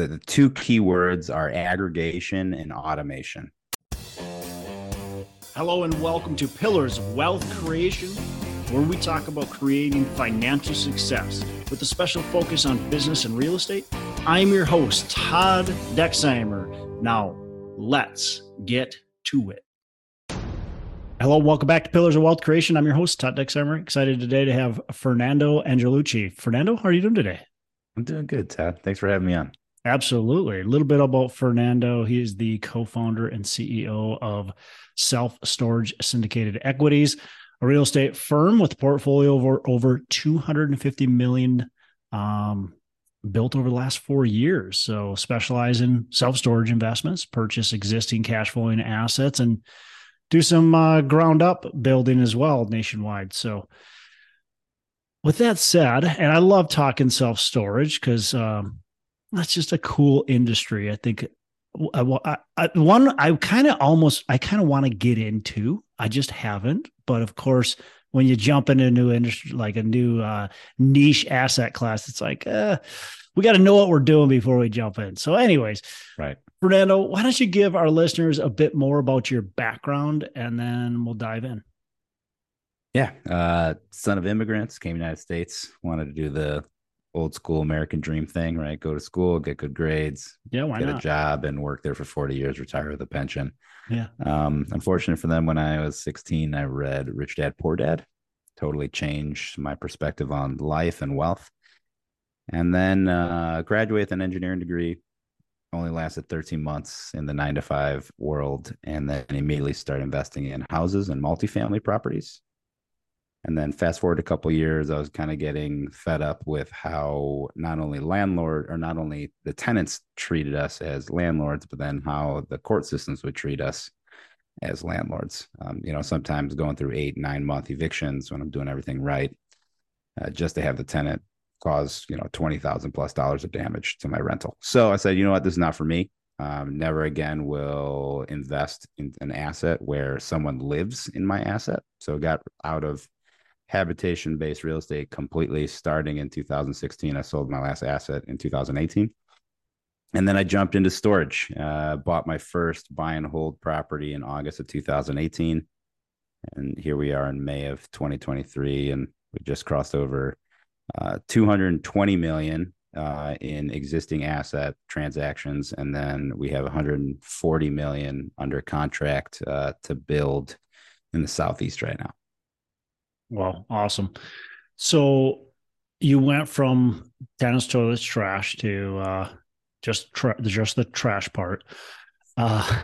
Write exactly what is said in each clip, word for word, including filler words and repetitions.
the, the two key words are aggregation and automation. Hello and welcome to Pillars of Wealth Creation, where we talk about creating financial success with a special focus on business and real estate. I'm your host, Todd Dexheimer. Now, let's get to it. Hello, welcome back to Pillars of Wealth Creation. I'm your host, Todd Dexheimer. Excited today to have Fernando Angelucci. Fernando, how are you doing today? I'm doing good, Todd. Thanks for having me on. Absolutely. A little bit about Fernando. He's the co-founder and C E O of Self Storage Syndicated Equities, a real estate firm with a portfolio over over two hundred fifty million um, built over the last four years. So specialize in self-storage investments, purchase existing cash flowing assets, and do some uh, ground up building as well nationwide. So with that said, and I love talking self-storage because um, that's just a cool industry. I think well, I, I, one I kind of almost, I kind of want to get into, I just haven't. But of course, when you jump into a new industry, like a new uh, niche asset class, it's like, uh, we got to know what we're doing before we jump in. So anyways, right. Fernando, why don't you give our listeners a bit more about your background and then we'll dive in. Yeah. Uh, son of immigrants, came to the United States, wanted to do the old school American dream thing, right? Go to school, get good grades, yeah, why get not? a job and work there for forty years, retire with a pension. Yeah. Um, unfortunate for them, when I was sixteen, I read Rich Dad, Poor Dad. Totally changed my perspective on life and wealth. And then uh, graduated with an engineering degree. Only lasted thirteen months in the nine to five world. And then immediately started investing in houses and multifamily properties. And then fast forward a couple of years, I was kind of getting fed up with how not only landlord or not only the tenants treated us as landlords, but then how the court systems would treat us as landlords. Um, you know, sometimes going through eight, nine month evictions when I'm doing everything right, uh, just to have the tenant cause, you know, twenty thousand plus dollars of damage to my rental. So I said, you know what, this is not for me. Um, never again will invest in an asset where someone lives in my asset. So got out of habitation-based real estate completely starting in two thousand sixteen. I sold my last asset in two thousand eighteen. And then I jumped into storage, uh, bought my first buy and hold property in August of two thousand eighteen. And here we are in May of twenty twenty-three. And we just crossed over uh, two hundred twenty million dollars uh, in existing asset transactions. And then we have one hundred forty million dollars under contract uh, to build in the Southeast right now. Well, awesome. So you went from tennis toilets, trash to uh, just tra- just the trash part. Uh,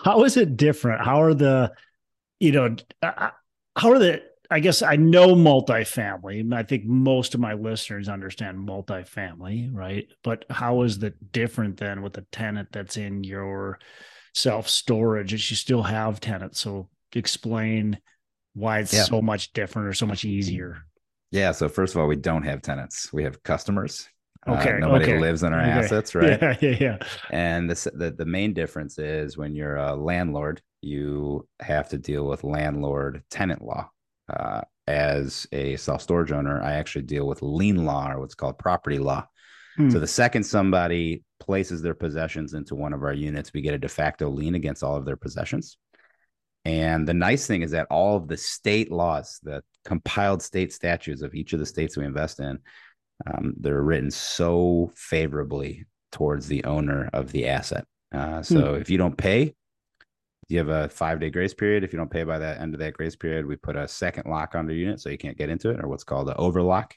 how is it different? How are the, you know, uh, how are the, I guess I know multifamily. I think most of my listeners understand multifamily, right? But how is that different than with a tenant that's in your self-storage? You still have tenants. So explain why it's yeah. so much different or so much easier. Yeah. So first of all, we don't have tenants. We have customers. Okay. Uh, nobody okay. lives in our okay. assets, right? Yeah, yeah, yeah. And this, the, the main difference is when you're a landlord, you have to deal with landlord tenant law. Uh, as a self-storage owner, I actually deal with lien law, or what's called property law. Hmm. So the second somebody places their possessions into one of our units, we get a de facto lien against all of their possessions. And the nice thing is that all of the state laws, the compiled state statutes of each of the states we invest in, um, they're written so favorably towards the owner of the asset. Uh, so hmm. if you don't pay, you have a five-day grace period. If you don't pay by the end of that grace period, we put a second lock on the unit so you can't get into it, or what's called an overlock.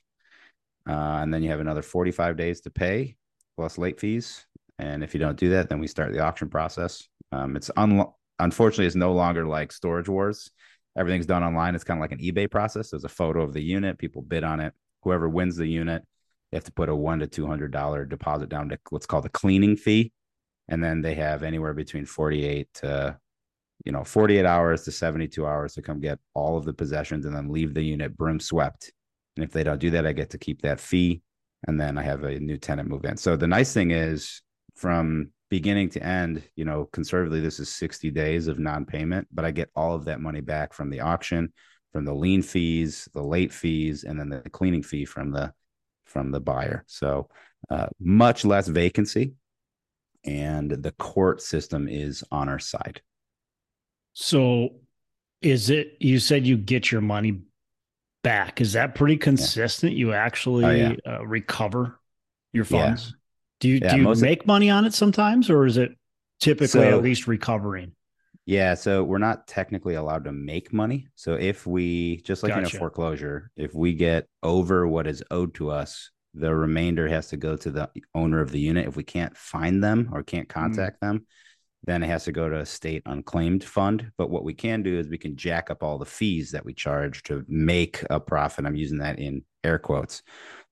Uh, and then you have another forty-five days to pay plus late fees. And if you don't do that, then we start the auction process. Um, it's unlo- Unfortunately, it's no longer like Storage Wars. Everything's done online. It's kind of like an eBay process. There's a photo of the unit. People bid on it. Whoever wins the unit, they have to put a one hundred to two hundred dollars deposit down to what's called a cleaning fee. And then they have anywhere between forty-eight to, you know, forty-eight hours to seventy-two hours to come get all of the possessions and then leave the unit brim swept. And if they don't do that, I get to keep that fee. And then I have a new tenant move in. So the nice thing is from beginning to end, you know, conservatively, this is sixty days of non-payment, but I get all of that money back from the auction, from the lien fees, the late fees, and then the cleaning fee from the, from the buyer. So uh, much less vacancy, and the court system is on our side. So is it, you said you get your money back. Is that pretty consistent? Yeah. You actually oh, yeah. uh, recover your funds? Yeah. Do you, yeah, do you make money on it sometimes, or is it typically so, at least recovering? Yeah. So we're not technically allowed to make money. So if we, just like gotcha. in a foreclosure, if we get over what is owed to us, the remainder has to go to the owner of the unit. If we can't find them or can't contact mm-hmm. them, then it has to go to a state unclaimed fund. But what we can do is we can jack up all the fees that we charge to make a profit. I'm using that in air quotes.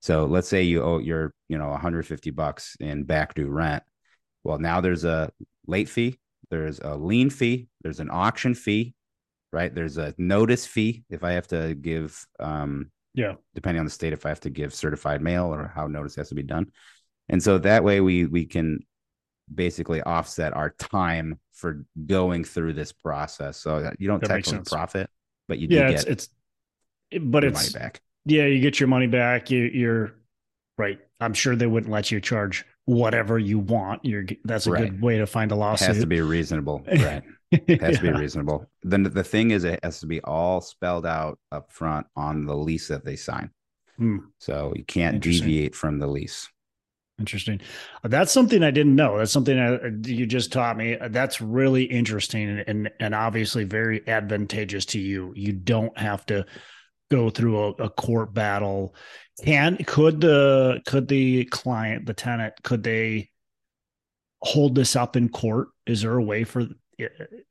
So let's say you owe your, you know, one hundred fifty bucks in back due rent. Well, now there's a late fee, there's a lien fee, there's an auction fee, right? There's a notice fee. If I have to give, um, yeah, depending on the state, if I have to give certified mail or how notice has to be done. And so that way we, we can basically offset our time for going through this process. So you don't that technically profit, but you do yeah, get it's, it's, but your it's, money back. Yeah, you get your money back. You, you're right. I'm sure they wouldn't let you charge whatever you want. You're That's a right. good way to find a lawsuit. It has to be reasonable. Right. It has yeah. to be reasonable. Then the thing is, it has to be all spelled out up front on the lease that they sign. Hmm. So you can't deviate from the lease. Interesting. That's something I didn't know. That's something I, you just taught me. That's really interesting and, and and obviously very advantageous to you. You don't have to go through a, a court battle. Can could the could the client, the tenant, could they hold this up in court? Is there a way for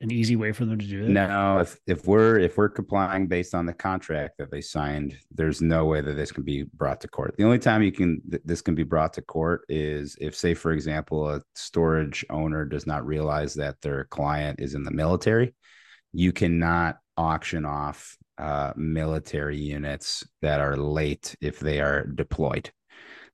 an easy way for them to do that? No, if if we're if we're complying based on the contract that they signed, there's no way that this can be brought to court. The only time you can th- this can be brought to court is if, say, for example, a storage owner does not realize that their client is in the military. You cannot auction off uh, military units that are late if they are deployed.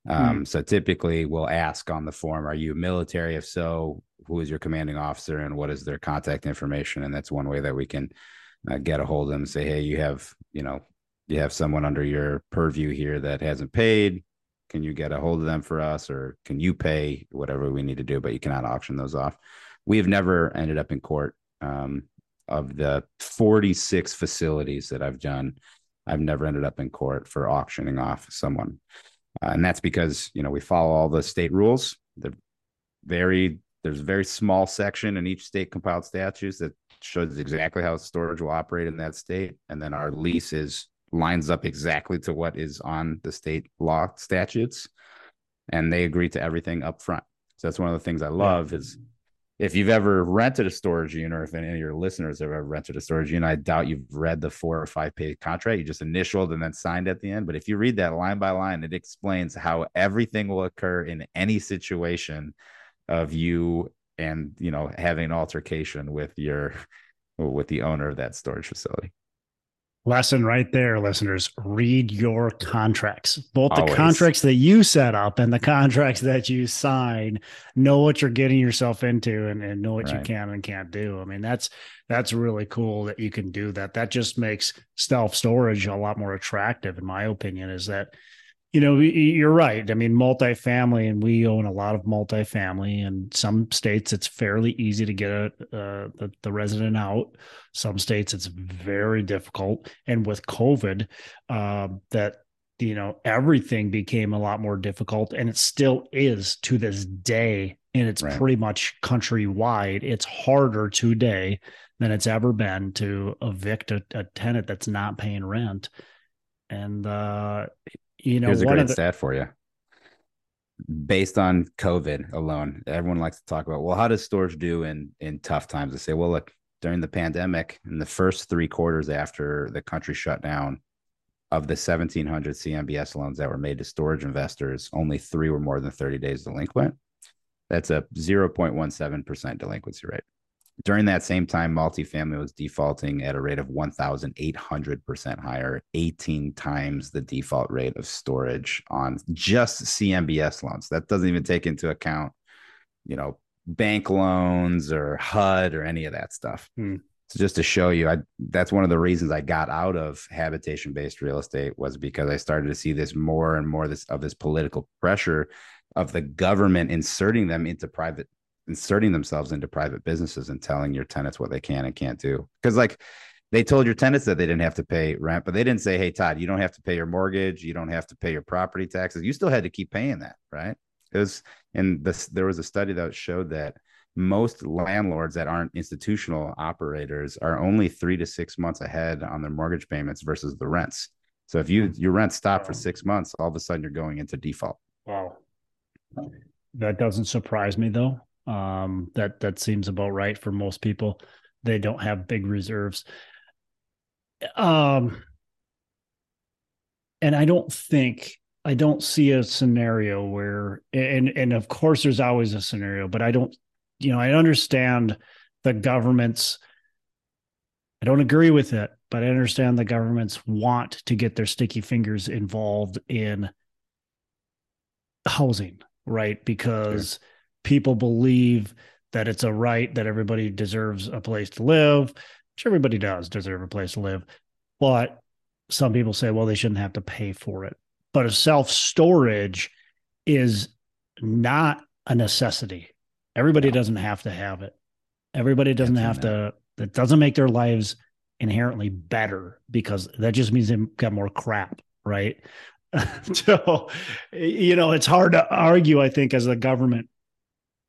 Um, hmm. So typically we'll ask on the form, are you military? If so, who is your commanding officer and what is their contact information? And that's one way that we can uh, get a hold of them and say, hey, you have, you know, you have someone under your purview here that hasn't paid. Can you get a hold of them for us, or can you pay, whatever we need to do? But you cannot auction those off. We have never ended up in court. Um, of the forty-six facilities that I've done, I've never ended up in court for auctioning off someone. Uh, and that's because, you know, we follow all the state rules. They're very, there's a very small section in each state compiled statutes that shows exactly how storage will operate in that state. And then our lease is, lines up exactly to what is on the state law statutes. And they agree to everything up front. So that's one of the things I love is, if you've ever rented a storage unit, or if any of your listeners have ever rented a storage unit, I doubt you've read the four or five page contract. You just initialed and then signed at the end. But if you read that line by line, it explains how everything will occur in any situation of you and, you know, having an altercation with your, with the owner of that storage facility. Lesson right there, listeners. Read your contracts, both Always. the contracts that you set up and the contracts that you sign. Know what you're getting yourself into, and, and know what right. you can and can't do. I mean, that's that's really cool that you can do that. That just makes self-storage a lot more attractive, in my opinion, is that, you know, you're right. I mean, multifamily, and we own a lot of multifamily, and some states it's fairly easy to get a, uh, the, the resident out. Some states it's very difficult. And with COVID, uh, that, you know, everything became a lot more difficult, and it still is to this day. And it's right. pretty much countrywide. It's harder today than it's ever been to evict a, a tenant that's not paying rent. And, uh, you know, here's a great the- stat for you. Based on COVID alone, everyone likes to talk about, well, how does storage do in, in tough times? They say, well, look, during the pandemic, in the first three quarters after the country shut down, of the seventeen hundred C M B S loans that were made to storage investors, only three were more than thirty days delinquent. That's a zero point one seven percent delinquency rate. During that same time, multifamily was defaulting at a rate of one thousand eight hundred percent higher, eighteen times the default rate of storage on just C M B S loans. That doesn't even take into account, you know, bank loans or H U D or any of that stuff. Hmm. So just to show you, I, that's one of the reasons I got out of habitation-based real estate, was because I started to see this more and more this, of this political pressure of the government inserting them into private, inserting themselves into private businesses and telling your tenants what they can and can't do. Because like they told your tenants that they didn't have to pay rent, but they didn't say, hey, Todd, you don't have to pay your mortgage. You don't have to pay your property taxes. You still had to keep paying that, right? It was, and this, there was a study that showed that most landlords that aren't institutional operators are only three to six months ahead on their mortgage payments versus the rents. So if you your rent stopped for six months, all of a sudden you're going into default. Wow. That doesn't surprise me though. Um, that, that seems about right for most people. They don't have big reserves. Um, and I don't think, I don't see a scenario where, and, and of course there's always a scenario, but I don't, you know, I understand the government's, I don't agree with it, but I understand the government's want to get their sticky fingers involved in housing, right? Because sure. people believe that it's a right, that everybody deserves a place to live, which everybody does deserve a place to live. But some people say, well, they shouldn't have to pay for it. But a self-storage is not a necessity. Everybody no. doesn't have to have it. Everybody doesn't That's have enough. to, that doesn't make their lives inherently better, because that just means they've got more crap, right? So, you know, it's hard to argue, I think, as a government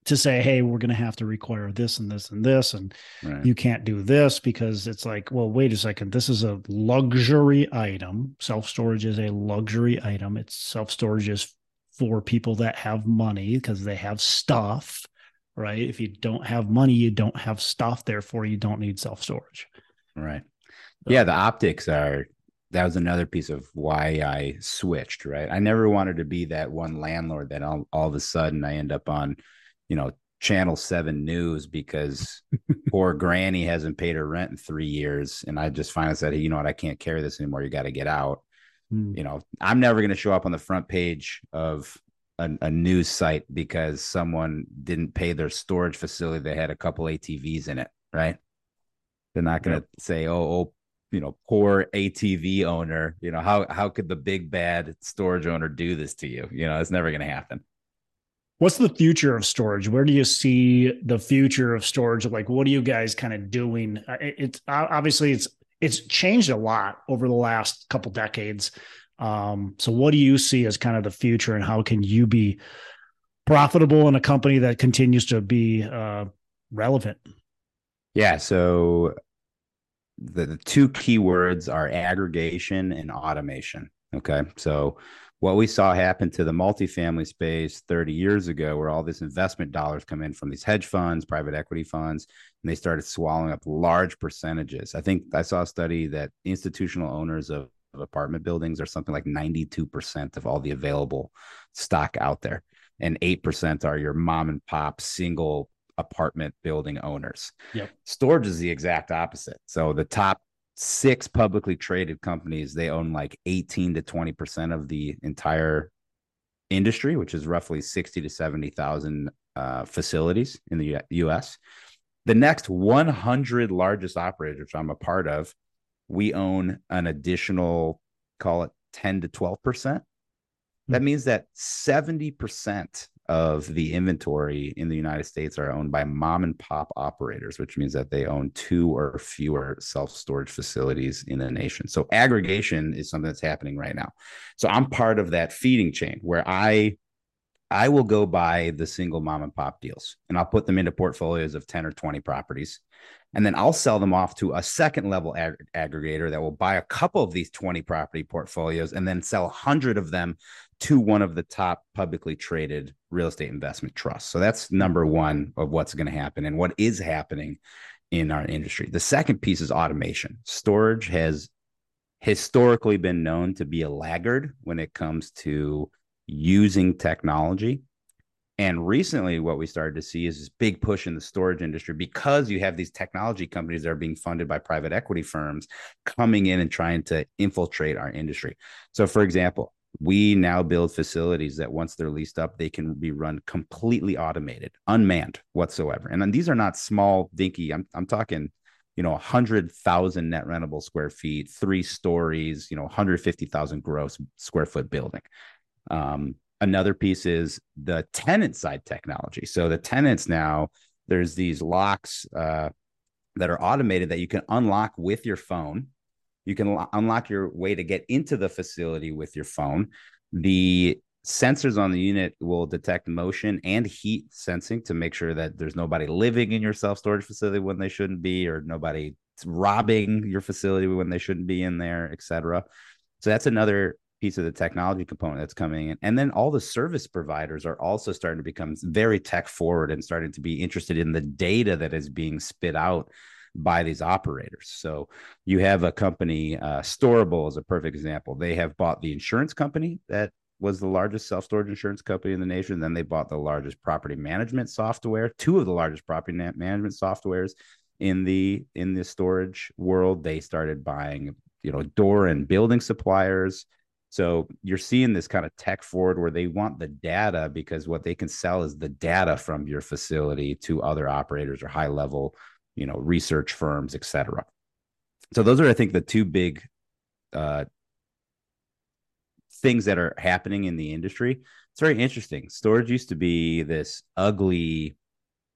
to say, hey, we're going to have to require this and this and this, and right. you can't do this, because it's like, well, wait a second, this is a luxury item. Self-storage is a luxury item. It's self-storage is for people that have money because they have stuff, right? If you don't have money, you don't have stuff. Therefore, you don't need self-storage. Right. So, yeah. The optics are, that was another piece of why I switched, right? I never wanted to be that one landlord that all, all of a sudden I end up on, you know, Channel seven News because poor granny hasn't paid her rent in three years. And I just finally said, hey, you know what? I can't carry this anymore. You got to get out. Mm. You know, I'm never going to show up on the front page of A, a news site because someone didn't pay their storage facility. They had a couple A T Vs in it, right? They're not going to yep. say, oh, oh, you know, poor A T V owner, you know, how, how could the big bad storage owner do this to you? You know, it's never going to happen. What's the future of storage? Where do you see the future of storage? Like, what are you guys kind of doing? It, it's obviously it's, it's changed a lot over the last couple decades. Um, so what do you see as kind of the future, and how can you be profitable in a company that continues to be, uh, relevant? Yeah. So the, the two key words are aggregation and automation. Okay. So what we saw happen to the multifamily space thirty years ago, where all this investment dollars come in from these hedge funds, private equity funds, and they started swallowing up large percentages. I think I saw a study that institutional owners of of apartment buildings are something like ninety-two percent of all the available stock out there. And eight percent are your mom and pop single apartment building owners. Yep. Storage is the exact opposite. So the top six publicly traded companies, they own like eighteen to twenty percent of the entire industry, which is roughly sixty to seventy thousand uh, facilities in the U S. The next one hundred largest operators I'm a part of, we own an additional, call it ten to twelve percent. That means that seventy percent of the inventory in the United States are owned by mom and pop operators, which means that they own two or fewer self-storage facilities in the nation. So aggregation is something that's happening right now. So I'm part of that feeding chain where I, I will go buy the single mom and pop deals, and I'll put them into portfolios of ten or twenty properties. And then I'll sell them off to a second level ag- aggregator that will buy a couple of these twenty property portfolios and then sell one hundred of them to one of the top publicly traded real estate investment trusts. So that's number one of what's going to happen and what is happening in our industry. The second piece is automation. Storage has historically been known to be a laggard when it comes to using technology. And recently what we started to see is this big push in the storage industry because you have these technology companies that are being funded by private equity firms coming in and trying to infiltrate our industry. So for example, we now build facilities that once they're leased up, they can be run completely automated, unmanned whatsoever. And then these are not small dinky. I'm, I'm talking, you know, one hundred thousand net rentable square feet, three stories, you know, one hundred fifty thousand gross square foot building. Um, Another piece is the tenant side technology. So the tenants now, there's these locks uh, that are automated that you can unlock with your phone. You can lo- unlock your way to get into the facility with your phone. The sensors on the unit will detect motion and heat sensing to make sure that there's nobody living in your self-storage facility when they shouldn't be, or nobody robbing your facility when they shouldn't be in there, et cetera. So that's another piece of the technology component that's coming in. And then all the service providers are also starting to become very tech forward and starting to be interested in the data that is being spit out by these operators. So you have a company, uh, Storable is a perfect example. They have bought the insurance company that was the largest self-storage insurance company in the nation. Then they bought the largest property management software, two of the largest property management softwares in the in the storage world. They started buying, you know, door and building suppliers. So you're seeing this kind of tech forward where they want the data, because what they can sell is the data from your facility to other operators or high level, you know, research firms, et cetera. So those are, I think, the two big uh, things that are happening in the industry. It's very interesting. Storage used to be this ugly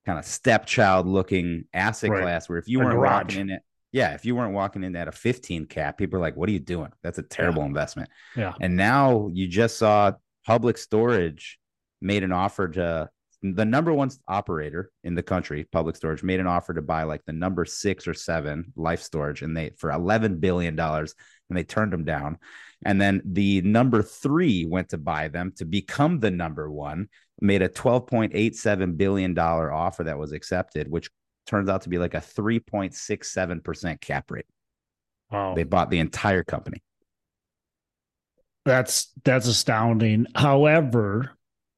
kind of stepchild looking asset right. class where if you a weren't garage. rocking in it, Yeah, if you weren't walking in at a fifteen cap, people are like, what are you doing? That's a terrible yeah. investment. Yeah. And now you just saw Public Storage made an offer to the number one operator in the country, Public Storage, made an offer to buy like the number six or seven Life Storage, and they for eleven billion dollars, and they turned them down. And then the number three went to buy them to become the number one, made a twelve point eight seven billion dollars offer that was accepted, which turns out to be like a three point six seven percent cap rate. Wow. They bought the entire company. That's that's astounding. However,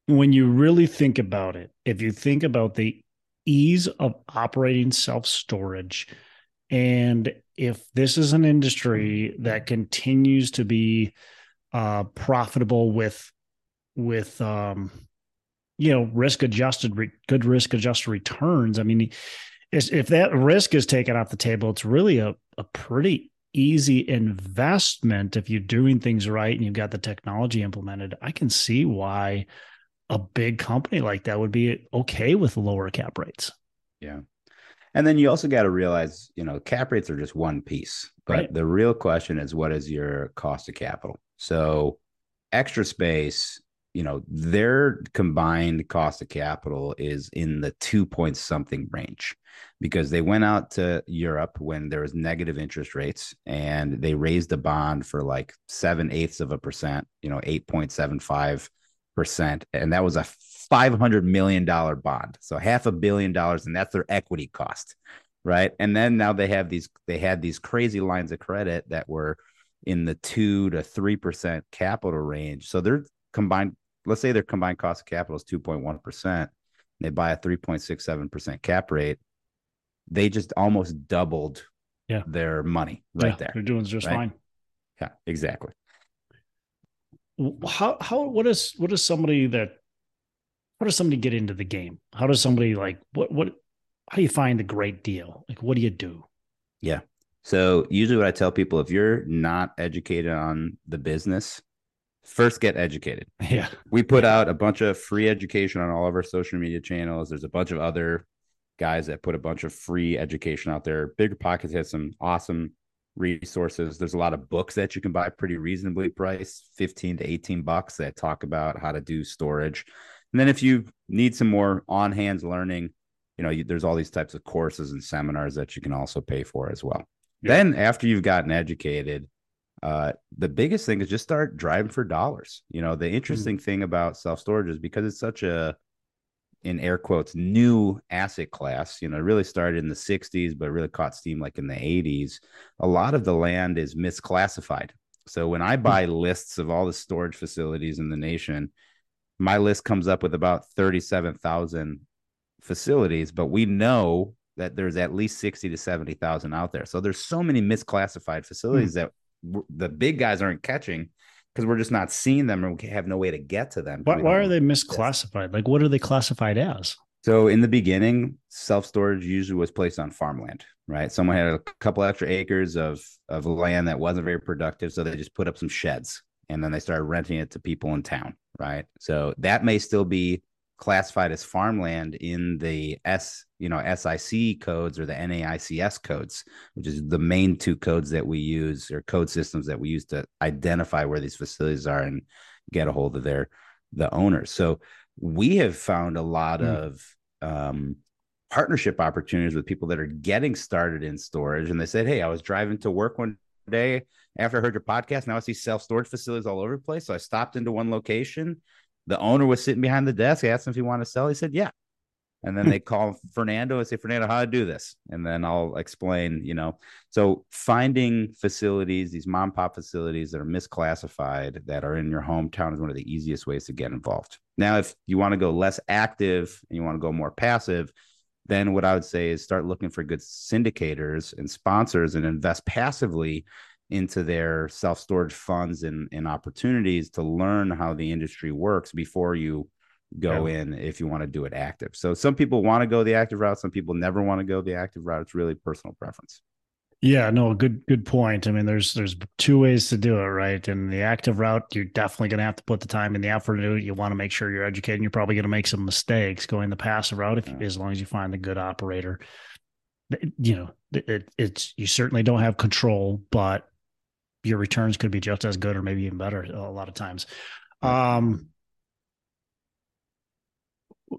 when you really think about it, if you think about the ease of operating self-storage, and if this is an industry that continues to be uh, profitable with with um, you know, risk adjusted re- good risk adjusted returns, I mean, if that risk is taken off the table, it's really a, a pretty easy investment if you're doing things right and you've got the technology implemented. I can see why a big company like that would be okay with lower cap rates. Yeah. And then you also got to realize, you know, cap rates are just one piece, but right. the real question is, what is your cost of capital? So Extra Space, you know, their combined cost of capital is in the two point something range, because they went out to Europe when there was negative interest rates, and they raised a bond for like seven eighths of a percent, you know, eight point seven five percent. And that was a five hundred million dollars bond. So half a billion dollars, and that's their equity cost. Right. And then now they have these, they had these crazy lines of credit that were in the two to three percent capital range. So they're combined. Let's say their combined cost of capital is two point one percent. They buy a three point six seven percent cap rate. They just almost doubled yeah. their money right yeah, there. They're doing just right? fine. Yeah, exactly. How, how, what is, what does somebody that, how does somebody get into the game? How does somebody like, what, what, how do you find the great deal? Like, what do you do? Yeah. So usually what I tell people, if you're not educated on the business, first, get educated. Yeah. We put out a bunch of free education on all of our social media channels. There's a bunch of other guys that put a bunch of free education out there. Bigger Pockets has some awesome resources. There's a lot of books that you can buy pretty reasonably priced, fifteen to eighteen bucks, that talk about how to do storage. And then if you need some more on-hand learning, you know, you, there's all these types of courses and seminars that you can also pay for as well. Yeah. Then after you've gotten educated, Uh, the biggest thing is just start driving for dollars. You know, the interesting mm-hmm. thing about self-storage is because it's such a, in air quotes, new asset class, you know, it really started in the sixties, but really caught steam like in the eighties. A lot of the land is misclassified. So when I buy mm-hmm. lists of all the storage facilities in the nation, my list comes up with about thirty-seven thousand facilities, but we know that there's at least sixty to seventy thousand out there. So there's so many misclassified facilities mm-hmm. that the big guys aren't catching because we're just not seeing them, and we have no way to get to them. Why, why are they misclassified? Like, what are they classified as? So in the beginning, self-storage usually was placed on farmland, right? Someone had a couple extra acres of, of land that wasn't very productive. So they just put up some sheds and then they started renting it to people in town, right? So that may still be classified as farmland in the S, you know, S I C codes or the N A I C S codes, which is the main two codes that we use, or code systems that we use to identify where these facilities are and get a hold of their the owners. So we have found a lot mm. of um, partnership opportunities with people that are getting started in storage, and they said, "Hey, I was driving to work one day after I heard your podcast. Now I see self storage facilities all over the place. So I stopped into one location. The owner was sitting behind the desk. I asked him if he wanted to sell. He said, yeah. And then they call Fernando and say, Fernando, how do I do this? And then I'll explain, you know, so finding facilities, these mom and pop facilities that are misclassified that are in your hometown is one of the easiest ways to get involved. Now, if you want to go less active and you want to go more passive, then what I would say is start looking for good syndicators and sponsors and invest passively into their self-storage funds and, and opportunities to learn how the industry works before you go yeah. in if you want to do it active. So some people want to go the active route. Some people never want to go the active route. It's really personal preference. Yeah, no, good, good point. I mean, there's, there's two ways to do it, right? And the active route, you're definitely going to have to put the time and the effort into it. You want to make sure you're educated. You're probably going to make some mistakes going the passive route if, yeah. as long as you find a good operator. You know, it, it's, you certainly don't have control, but your returns could be just as good or maybe even better a lot of times. Um,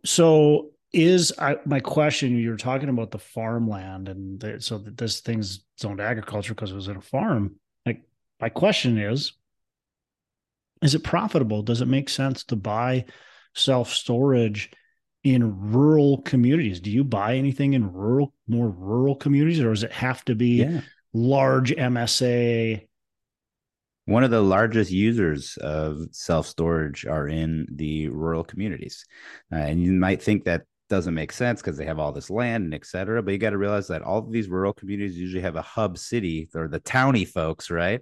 so is I, my question, you were talking about the farmland and the, so that this thing's zoned agriculture because it was in a farm. Like my question is, is it profitable? Does it make sense to buy self-storage in rural communities? Do you buy anything in rural, more rural communities, or does it have to be yeah. large M S A? One of the largest users of self-storage are in the rural communities. Uh, and you might think that doesn't make sense because they have all this land and et cetera, but you got to realize that all of these rural communities usually have a hub city or the towny folks, right?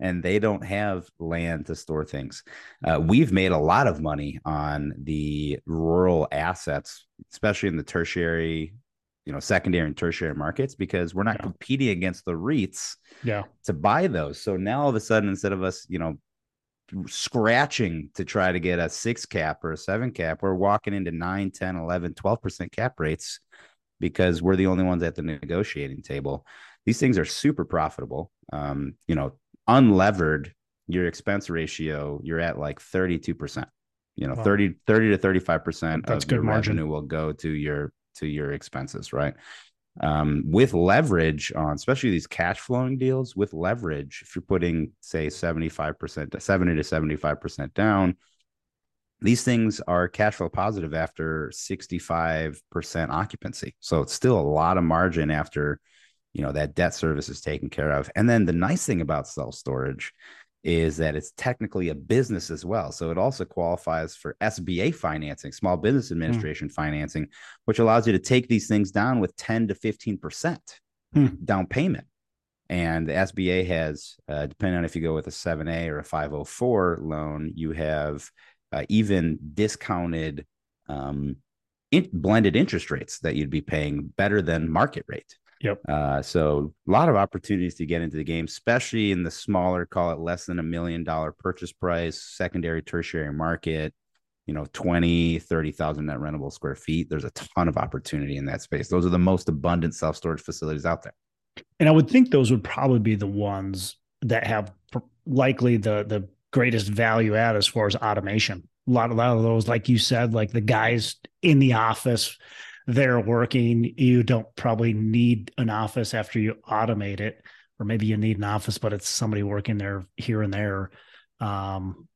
And they don't have land to store things. Uh, we've made a lot of money on the rural assets, especially in the tertiary, you know, secondary and tertiary markets, because we're not yeah. competing against the REITs yeah. to buy those. So now all of a sudden, instead of us, you know, scratching to try to get a six cap or a seven cap, we're walking into nine, ten, eleven, twelve percent cap rates because we're the only ones at the negotiating table. These things are super profitable. Um, you know, unlevered, your expense ratio, you're at like thirty-two percent, you know, wow. thirty, thirty to thirty-five percent That's of good your margin. Revenue will go to your to your expenses, right? Um, with leverage on, especially these cash flowing deals with leverage, if you're putting say seventy-five percent, seventy to seventy-five percent down, these things are cash flow positive after sixty-five percent occupancy. So it's still a lot of margin after, you know, that debt service is taken care of. And then the nice thing about self-storage is that it's technically a business as well. So it also qualifies for S B A financing, Small Business Administration mm. financing, which allows you to take these things down with ten to fifteen percent mm. down payment. And the S B A has, uh, depending on if you go with a seven A or a five oh four loan, you have uh, even discounted um, in- blended interest rates that you'd be paying better than market rate. Yep. Uh, so a lot of opportunities to get into the game, especially in the smaller, call it less than a million dollar purchase price, secondary, tertiary market, you know, twenty, thirty thousand net rentable square feet. There's a ton of opportunity in that space. Those are the most abundant self-storage facilities out there. And I would think those would probably be the ones that have likely the, the greatest value add as far as automation. A lot, a lot of those, like you said, like the guys in the office, they're working. You don't probably need an office after you automate it, or maybe you need an office, but it's somebody working there here and there. Um,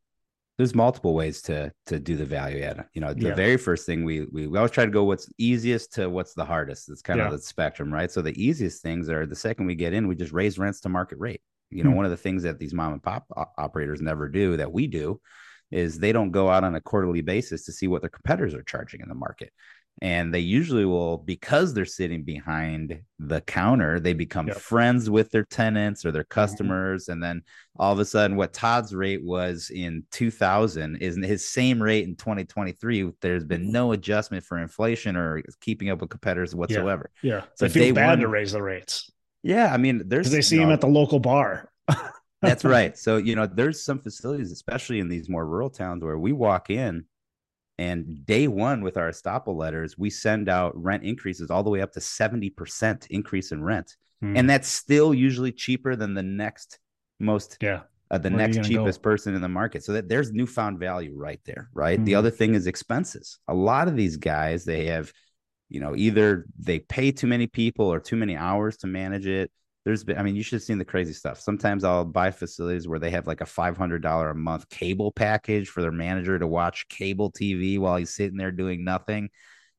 There's multiple ways to to do the value add. You know, the yeah. very first thing we, we we always try to go what's easiest to what's the hardest. It's kind yeah. of the spectrum, right? So the easiest things are the second we get in, we just raise rents to market rate. You know, mm-hmm. one of the things that these mom and pop operators never do that we do is they don't go out on a quarterly basis to see what their competitors are charging in the market. And they usually will, because they're sitting behind the counter, they become yep. friends with their tenants or their customers. Mm-hmm. And then all of a sudden what Todd's rate was in two thousand is his same rate in twenty twenty-three. There's been no adjustment for inflation or keeping up with competitors whatsoever. Yeah. yeah. So they feel bad won- to raise the rates. Yeah. I mean, there's they see you know, him at the local bar. That's right. So, you know, there's some facilities, especially in these more rural towns, where we walk in and day one with our estoppel letters, we send out rent increases all the way up to seventy percent increase in rent. Hmm. And that's still usually cheaper than the next most, yeah. uh, the Where next cheapest go? person in the market. So that there's newfound value right there, right? Hmm. The other thing is expenses. A lot of these guys, they have, you know, either they pay too many people or too many hours to manage it. There's been, I mean, you should have seen the crazy stuff. Sometimes I'll buy facilities where they have like a five hundred dollars a month cable package for their manager to watch cable T V while he's sitting there doing nothing.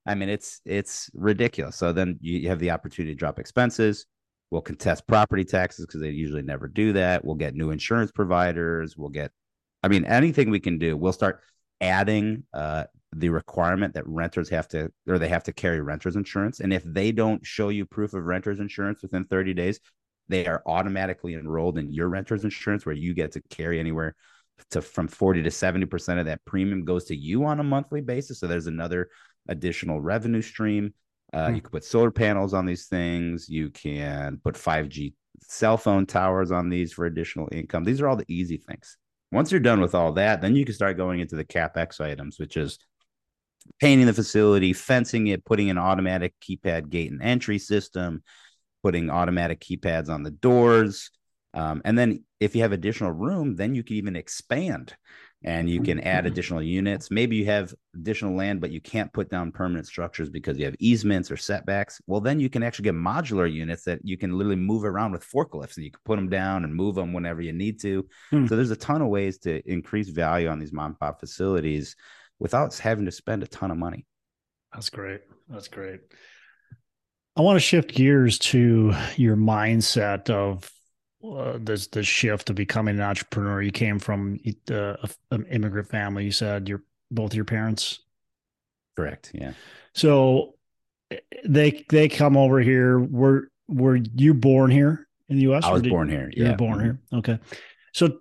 I mean, it's, it's ridiculous. So then you have the opportunity to drop expenses. We'll contest property taxes because they usually never do that. We'll get new insurance providers. We'll get, I mean, anything we can do. We'll start adding uh, the requirement that renters have to, or they have to carry renter's insurance. And if they don't show you proof of renter's insurance within thirty days, they are automatically enrolled in your renter's insurance, where you get to carry anywhere to from forty to seventy percent of that premium goes to you on a monthly basis. So there's another additional revenue stream. Uh, hmm. You can put solar panels on these things. You can put five G cell phone towers on these for additional income. These are all the easy things. Once you're done with all that, then you can start going into the CapEx items, which is painting the facility, fencing it, putting an automatic keypad gate and entry system, putting automatic keypads on the doors. Um, and then if you have additional room, then you can even expand and you can add additional units. Maybe you have additional land, but you can't put down permanent structures because you have easements or setbacks. Well, then you can actually get modular units that you can literally move around with forklifts, and you can put them down and move them whenever you need to. Hmm. So there's a ton of ways to increase value on these mom and pop facilities without having to spend a ton of money. That's great. That's great. I want to shift gears to your mindset of uh, this, the shift of becoming an entrepreneur. You came from uh, an immigrant family. You said your both your parents. Correct. Yeah. So they, they come over here. Were, were you born here in the U S? I was did, born here. Yeah. You were born here. Okay. So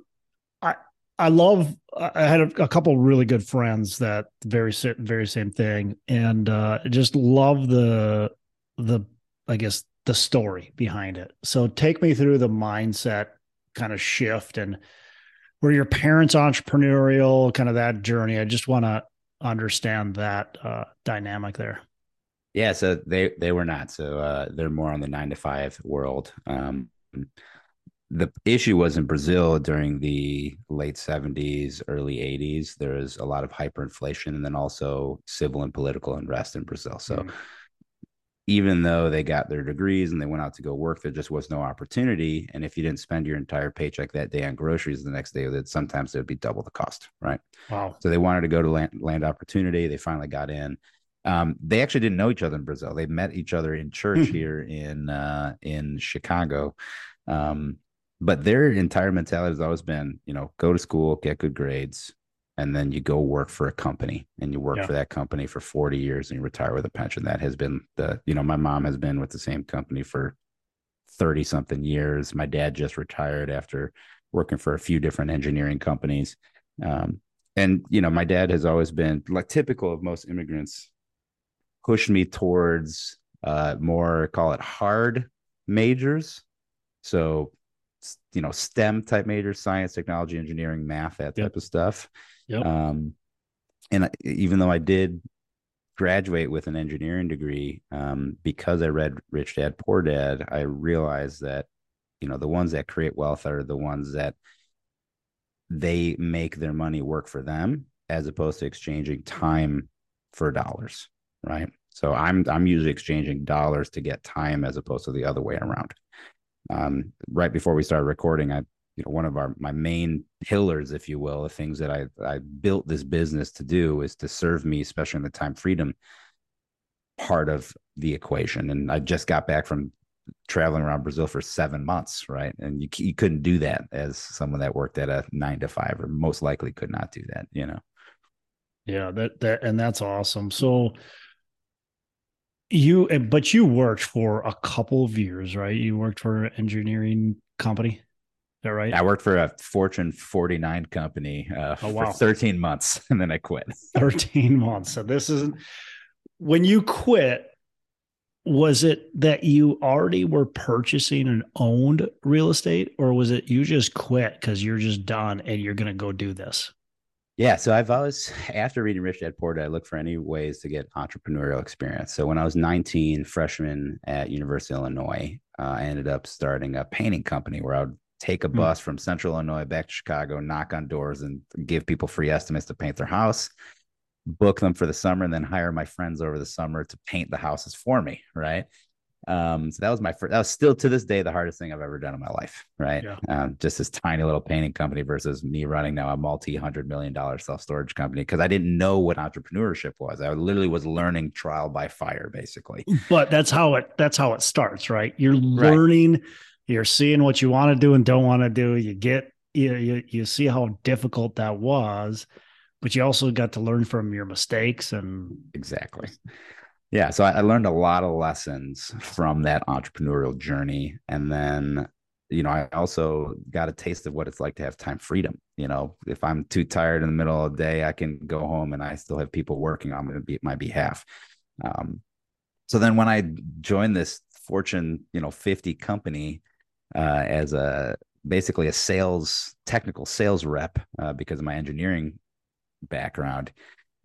I, I love, I had a, a couple of really good friends that very, very same thing. And uh, just love the, the, I guess, the story behind it. So take me through the mindset kind of shift, and were your parents entrepreneurial, kind of that journey? I just want to understand that uh, dynamic there. Yeah. So they, they were not. So uh, they're more on the nine to five world. Um, the issue was in Brazil during the late seventies, early eighties, there was a lot of hyperinflation and then also civil and political unrest in Brazil. So mm. even though they got their degrees and they went out to go work, there just was no opportunity. And if you didn't spend your entire paycheck that day on groceries, the next day, that sometimes it would be double the cost, right? Wow. So they wanted to go to land, land opportunity. They finally got in. Um, they actually didn't know each other in Brazil. They met each other in church here in uh, in Chicago. Um, but their entire mentality has always been, you know, go to school, get good grades, and then you go work for a company, and you work yeah. for that company for forty years and you retire with a pension. That has been the, you know, my mom has been with the same company for thirty something years. My dad just retired after working for a few different engineering companies. Um, and, you know, my dad has always been, like typical of most immigrants, pushed me towards uh, more, call it hard majors. So, you know, STEM type majors, science, technology, engineering, math, that type yep. of stuff. Yep. Um, and I, even though I did graduate with an engineering degree, um, because I read Rich Dad, Poor Dad, I realized that, you know, the ones that create wealth are the ones that they make their money work for them, as opposed to exchanging time for dollars. Right. So I'm, I'm usually exchanging dollars to get time, as opposed to the other way around. Um, right before we started recording, I, you know, one of our, my main pillars, if you will, the things that I, I built this business to do is to serve me, especially in the time freedom part of the equation. And I just got back from traveling around Brazil for seven months. Right. And you, you couldn't do that as someone that worked at a nine to five, or most likely could not do that, you know? Yeah. That, that, and that's awesome. So You, but you worked for a couple of years, right? You worked for an engineering company. Is that right? I worked for a Fortune forty-nine company uh, oh, wow. for thirteen months, and then I quit. thirteen months. So this isn't, when you quit, was it that you already were purchasing and owned real estate, or was it you just quit because you're just done and you're going to go do this? Yeah. So I've always, after reading Rich Dad Poor Dad, I looked for any ways to get entrepreneurial experience. So when I was nineteen, freshman at University of Illinois, uh, I ended up starting a painting company where I would take a bus mm. from central Illinois back to Chicago, knock on doors and give people free estimates to paint their house, book them for the summer, and then hire my friends over the summer to paint the houses for me. Right. Um, so that was my first, that was still to this day, the hardest thing I've ever done in my life. Right. Yeah. Um, just this tiny little painting company versus me running now a multi hundred million dollar self-storage company. Cause I didn't know what entrepreneurship was. I literally was learning trial by fire basically. But that's how it, that's how it starts, right? You're learning, right. You're seeing what you want to do and don't want to do. You get, you, you, you see how difficult that was, but you also got to learn from your mistakes and exactly. Yeah. So I, I learned a lot of lessons from that entrepreneurial journey. And then, you know, I also got a taste of what it's like to have time freedom. You know, if I'm too tired in the middle of the day, I can go home and I still have people working on my behalf. Um, so then when I joined this Fortune, you know, fifty company uh, as a, basically a sales, technical sales rep uh, because of my engineering background,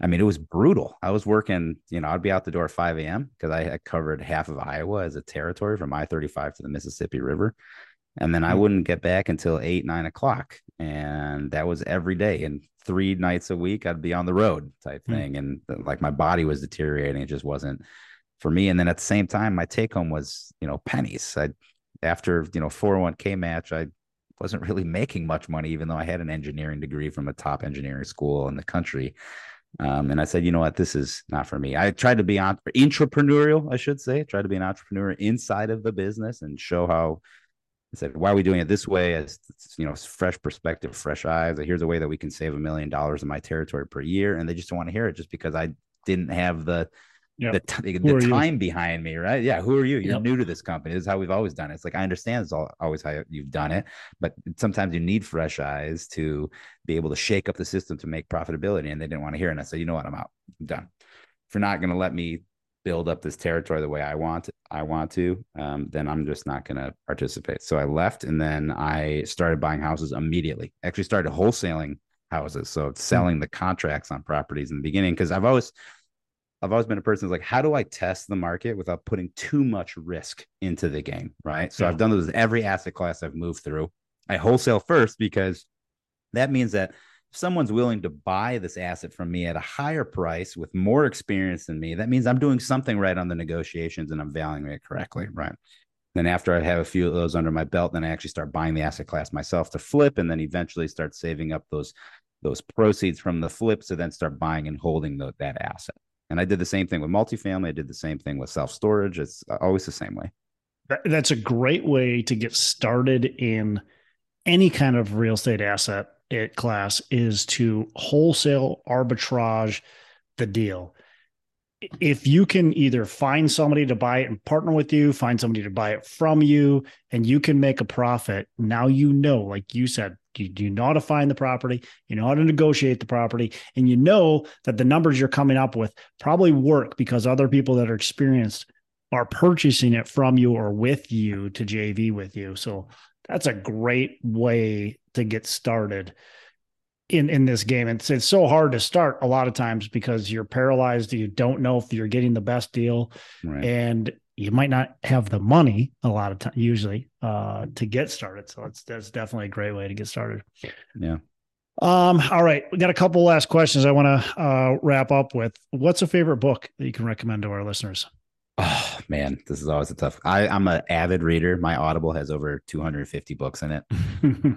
I mean, it was brutal. I was working, you know, I'd be out the door at five a.m. because I had covered half of Iowa as a territory from I thirty-five to the Mississippi River. And then I wouldn't get back until eight, nine o'clock. And that was every day. And three nights a week, I'd be on the road type thing. And like my body was deteriorating. It just wasn't for me. And then at the same time, my take home was, you know, pennies. I, after, you know, four oh one k match, I wasn't really making much money, even though I had an engineering degree from a top engineering school in the country. Um, and I said, you know what, this is not for me. I tried to be on, entrepreneurial, I should say, tried to be an entrepreneur inside of the business and show how I said, why are we doing it this way? As you know, fresh perspective, fresh eyes. Like, here's a way that we can save a million dollars in my territory per year. And they just don't want to hear it just because I didn't have the, yep. the, t- the time you? behind me. Right. Yeah. Who are you? You're yep. new to this company. This is how we've always done it. It's like, I understand it's all, always how you've done it, but sometimes you need fresh eyes to be able to shake up the system to make profitability. And they didn't want to hear it. And I said, you know what? I'm out. I'm done. If you're not going to let me build up this territory the way I want, I want to, um, then I'm just not going to participate. So I left, and then I started buying houses immediately. Actually started wholesaling houses. So selling the contracts on properties in the beginning, because I've always... I've always been a person who's like, how do I test the market without putting too much risk into the game, right? So yeah. I've done this with every asset class I've moved through. I wholesale first because that means that if someone's willing to buy this asset from me at a higher price with more experience than me, that means I'm doing something right on the negotiations and I'm valuing it correctly, right? Then after I have a few of those under my belt, then I actually start buying the asset class myself to flip, and then eventually start saving up those, those proceeds from the flip to then start buying and holding the, that asset. And I did the same thing with multifamily. I did the same thing with self-storage. It's always the same way. That's a great way to get started in any kind of real estate asset class, is to wholesale arbitrage the deal. If you can either find somebody to buy it and partner with you, find somebody to buy it from you, and you can make a profit, now you know, like you said, you, you know how to find the property, you know how to negotiate the property, and you know that the numbers you're coming up with probably work because other people that are experienced are purchasing it from you or with you to J V with you. So that's a great way to get started in, in this game. It's, it's so hard to start a lot of times because you're paralyzed. You don't know if you're getting the best deal, right? And you might not have the money a lot of time usually uh, to get started. So it's, that's definitely a great way to get started. Yeah. Um. All right. We got a couple last questions I want to uh, wrap up with. What's a favorite book that you can recommend to our listeners? Oh man, this is always a tough. I, I'm an avid reader. My Audible has over two hundred fifty books in it.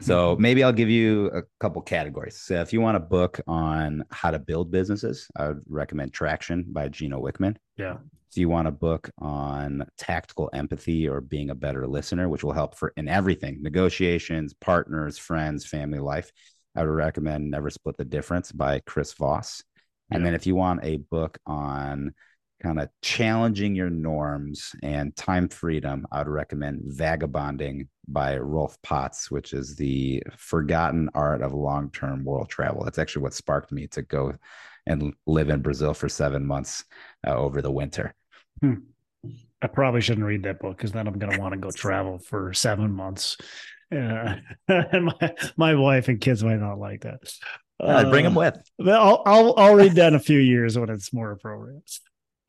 So maybe I'll give you a couple categories. So if you want a book on how to build businesses, I would recommend Traction by Gino Wickman. Yeah. If you want a book on tactical empathy or being a better listener, which will help for in everything, negotiations, partners, friends, family life, I would recommend Never Split the Difference by Chris Voss. Yeah. And then if you want a book on kind of challenging your norms and time freedom, I would recommend Vagabonding by Rolf Potts, which is the forgotten art of long-term world travel. That's actually what sparked me to go and live in Brazil for seven months uh, over the winter. Hmm. I probably shouldn't read that book because then I'm going to want to go travel for seven months. Yeah. And my, my wife and kids might not like that. Uh, bring them with. I'll, I'll, I'll read that in a few years when it's more appropriate.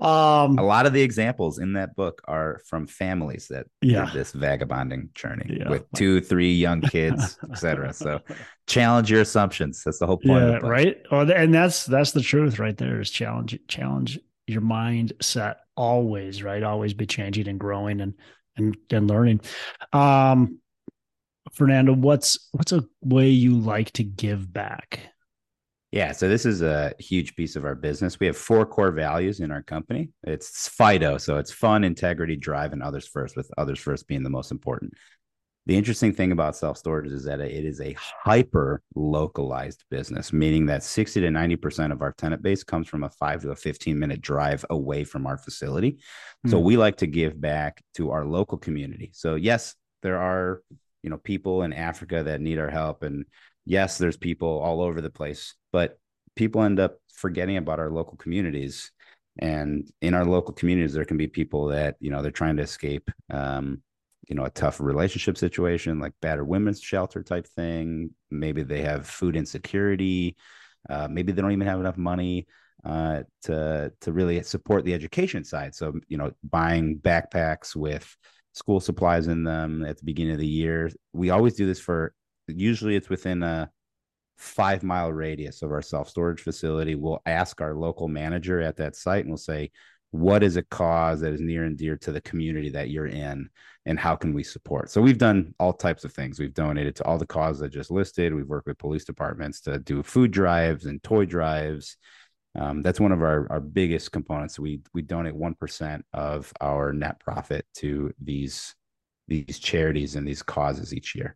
Um, a lot of the examples in that book are from families that yeah. did this vagabonding journey yeah. with two, three young kids, et cetera. So challenge your assumptions. That's the whole point. Yeah, of the book. Right. Oh, and that's, that's the truth right there is challenge, challenge your mindset always, right. Always be changing and growing and, and, and learning. Um, Fernando, what's, what's a way you like to give back? Yeah. So this is a huge piece of our business. We have four core values in our company. It's FIDO. So it's fun, integrity, drive, and others first, with others first being the most important. The interesting thing about self-storage is that it is a hyper localized business, meaning that sixty to ninety percent of our tenant base comes from a five to a fifteen minute drive away from our facility. Mm-hmm. So we like to give back to our local community. So yes, there are, you know, people in Africa that need our help, and yes, there's people all over the place, but people end up forgetting about our local communities. And in our local communities, there can be people that, you know, they're trying to escape, um, you know, a tough relationship situation, like battered women's shelter type thing. Maybe they have food insecurity. Uh, maybe they don't even have enough money uh, to, to really support the education side. So, you know, buying backpacks with school supplies in them at the beginning of the year. We always do this for usually it's within a five mile radius of our self-storage facility. We'll ask our local manager at that site and we'll say, what is a cause that is near and dear to the community that you're in and how can we support? So we've done all types of things. We've donated to all the causes I just listed. We've worked with police departments to do food drives and toy drives. Um, that's one of our, our biggest components. We, we donate one percent of our net profit to these, these charities and these causes each year.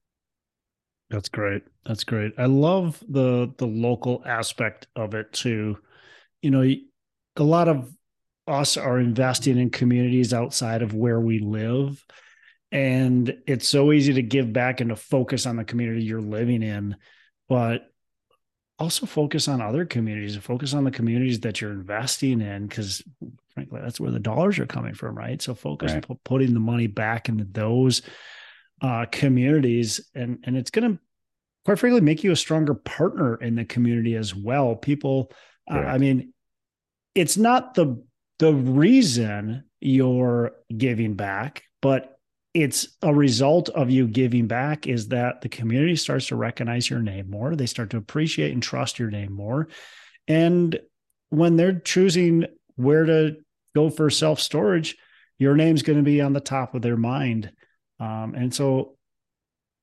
That's great. That's great. I love the the local aspect of it too. You know, a lot of us are investing in communities outside of where we live, and it's so easy to give back and to focus on the community you're living in, but also focus on other communities and focus on the communities that you're investing in, because frankly, that's where the dollars are coming from, right? So focus right. on putting the money back into those Uh, communities, and and it's going to, quite frankly, make you a stronger partner in the community as well. People, uh, I mean, it's not the the reason you're giving back, but it's a result of you giving back is that the community starts to recognize your name more. They start to appreciate and trust your name more. And when they're choosing where to go for self-storage, your name's going to be on the top of their mind. Um, and so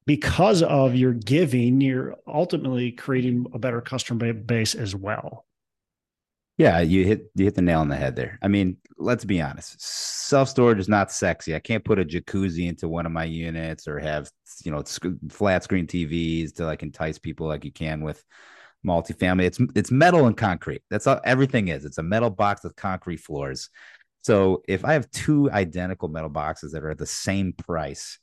because of your giving, you're ultimately creating a better customer base as well. Yeah, you hit you hit the nail on the head there. I mean, let's be honest. Self-storage is not sexy. I can't put a jacuzzi into one of my units or have, you know, flat screen T Vs to like entice people like you can with multifamily. It's it's metal and concrete. That's how everything is. It's a metal box with concrete floors. So if I have two identical metal boxes that are at the same price,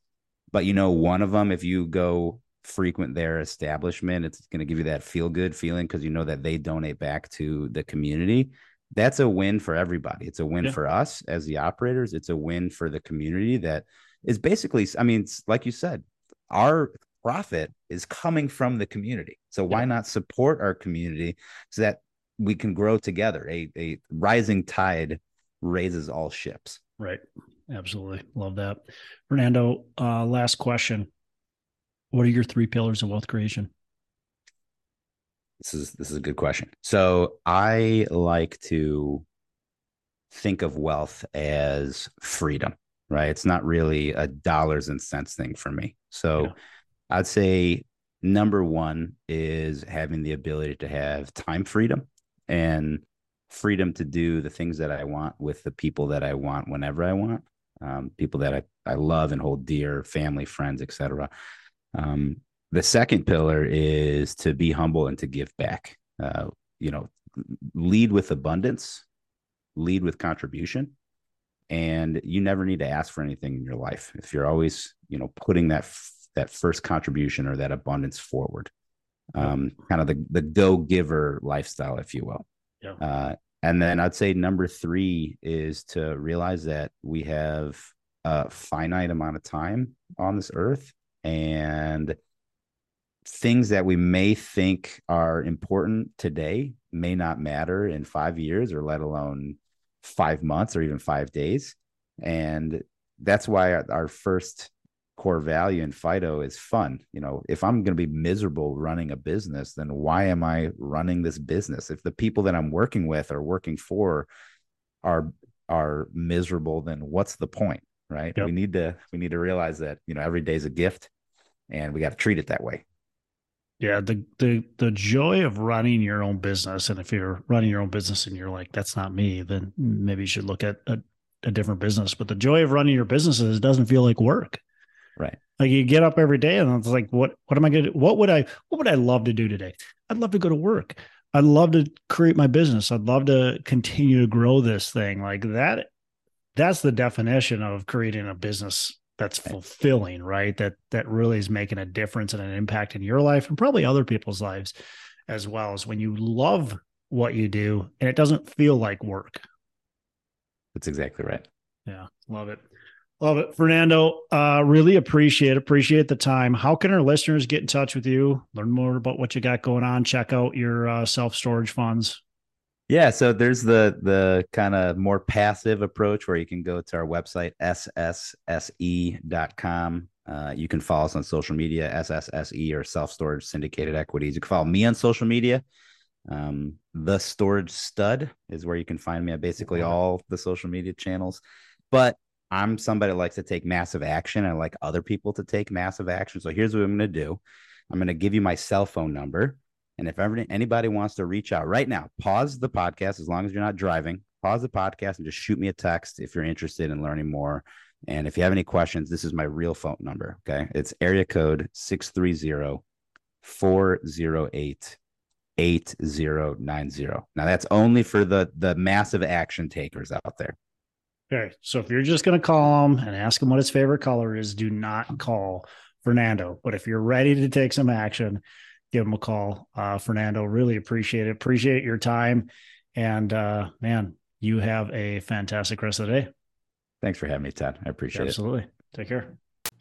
but you know, one of them, if you go frequent their establishment, it's going to give you that feel good feeling because you know that they donate back to the community. That's a win for everybody. It's a win yeah. for us as the operators. It's a win for the community that is basically, I mean, like you said, our profit is coming from the community. So why yeah. not support our community so that we can grow together? A, a rising tide raises all ships. Right. Absolutely. Love that. Fernando, uh, last question. What are your three pillars of wealth creation? This is, this is a good question. So I like to think of wealth as freedom, right? It's not really a dollars and cents thing for me. So yeah. I'd say number one is having the ability to have time freedom and freedom to do the things that I want with the people that I want, whenever I want, um, people that I, I love and hold dear, family, friends, et cetera. Um, the second pillar is to be humble and to give back, uh, you know, lead with abundance, lead with contribution. And you never need to ask for anything in your life. If you're always, you know, putting that, f- that first contribution or that abundance forward, um, kind of the, the go giver lifestyle, if you will. Yeah. Uh, And then I'd say number three is to realize that we have a finite amount of time on this earth, and things that we may think are important today may not matter in five years or let alone five months or even five days. And that's why our first core value in FIDO is fun. You know, if I'm going to be miserable running a business, then why am I running this business? If the people that I'm working with or working for are, are miserable, then what's the point, right? Yep. We need to, we need to realize that, you know, every day's a gift and we got to treat it that way. Yeah. The, the, the joy of running your own business. And if you're running your own business and you're like, that's not me, then maybe you should look at a, a different business. But the joy of running your business is it doesn't feel like work. Right. Like you get up every day and it's like, what, what am I going to, what would I, what would I love to do today? I'd love to go to work. I'd love to create my business. I'd love to continue to grow this thing. Like that, that's the definition of creating a business that's fulfilling, right? That, that really is making a difference and an impact in your life and probably other people's lives as well, as when you love what you do and it doesn't feel like work. That's exactly right. Yeah. Love it. Love it. Fernando, uh, really appreciate, appreciate the time. How can our listeners get in touch with you, learn more about what you got going on, check out your uh, self-storage funds? Yeah. So there's the, the kind of more passive approach where you can go to our website, S S S E dot com. Uh, you can follow us on social media, S S S E or Self Storage Syndicated Equities. You can follow me on social media. Um, the Storage Stud is where you can find me at basically all the social media channels, but I'm somebody that likes to take massive action. I like other people to take massive action. So here's what I'm going to do. I'm going to give you my cell phone number. And if ever anybody wants to reach out right now, pause the podcast. As long as you're not driving, pause the podcast and just shoot me a text if you're interested in learning more. And if you have any questions, this is my real phone number. Okay. It's area code six three zero, four zero eight, eight zero nine zero. Now that's only for the, the massive action takers out there. Okay. So if you're just going to call him and ask him what his favorite color is, do not call Fernando. But if you're ready to take some action, give him a call. Uh, Fernando, really appreciate it. Appreciate your time. And uh, man, you have a fantastic rest of the day. Thanks for having me, Todd. I appreciate Absolutely. it. Absolutely. Take care.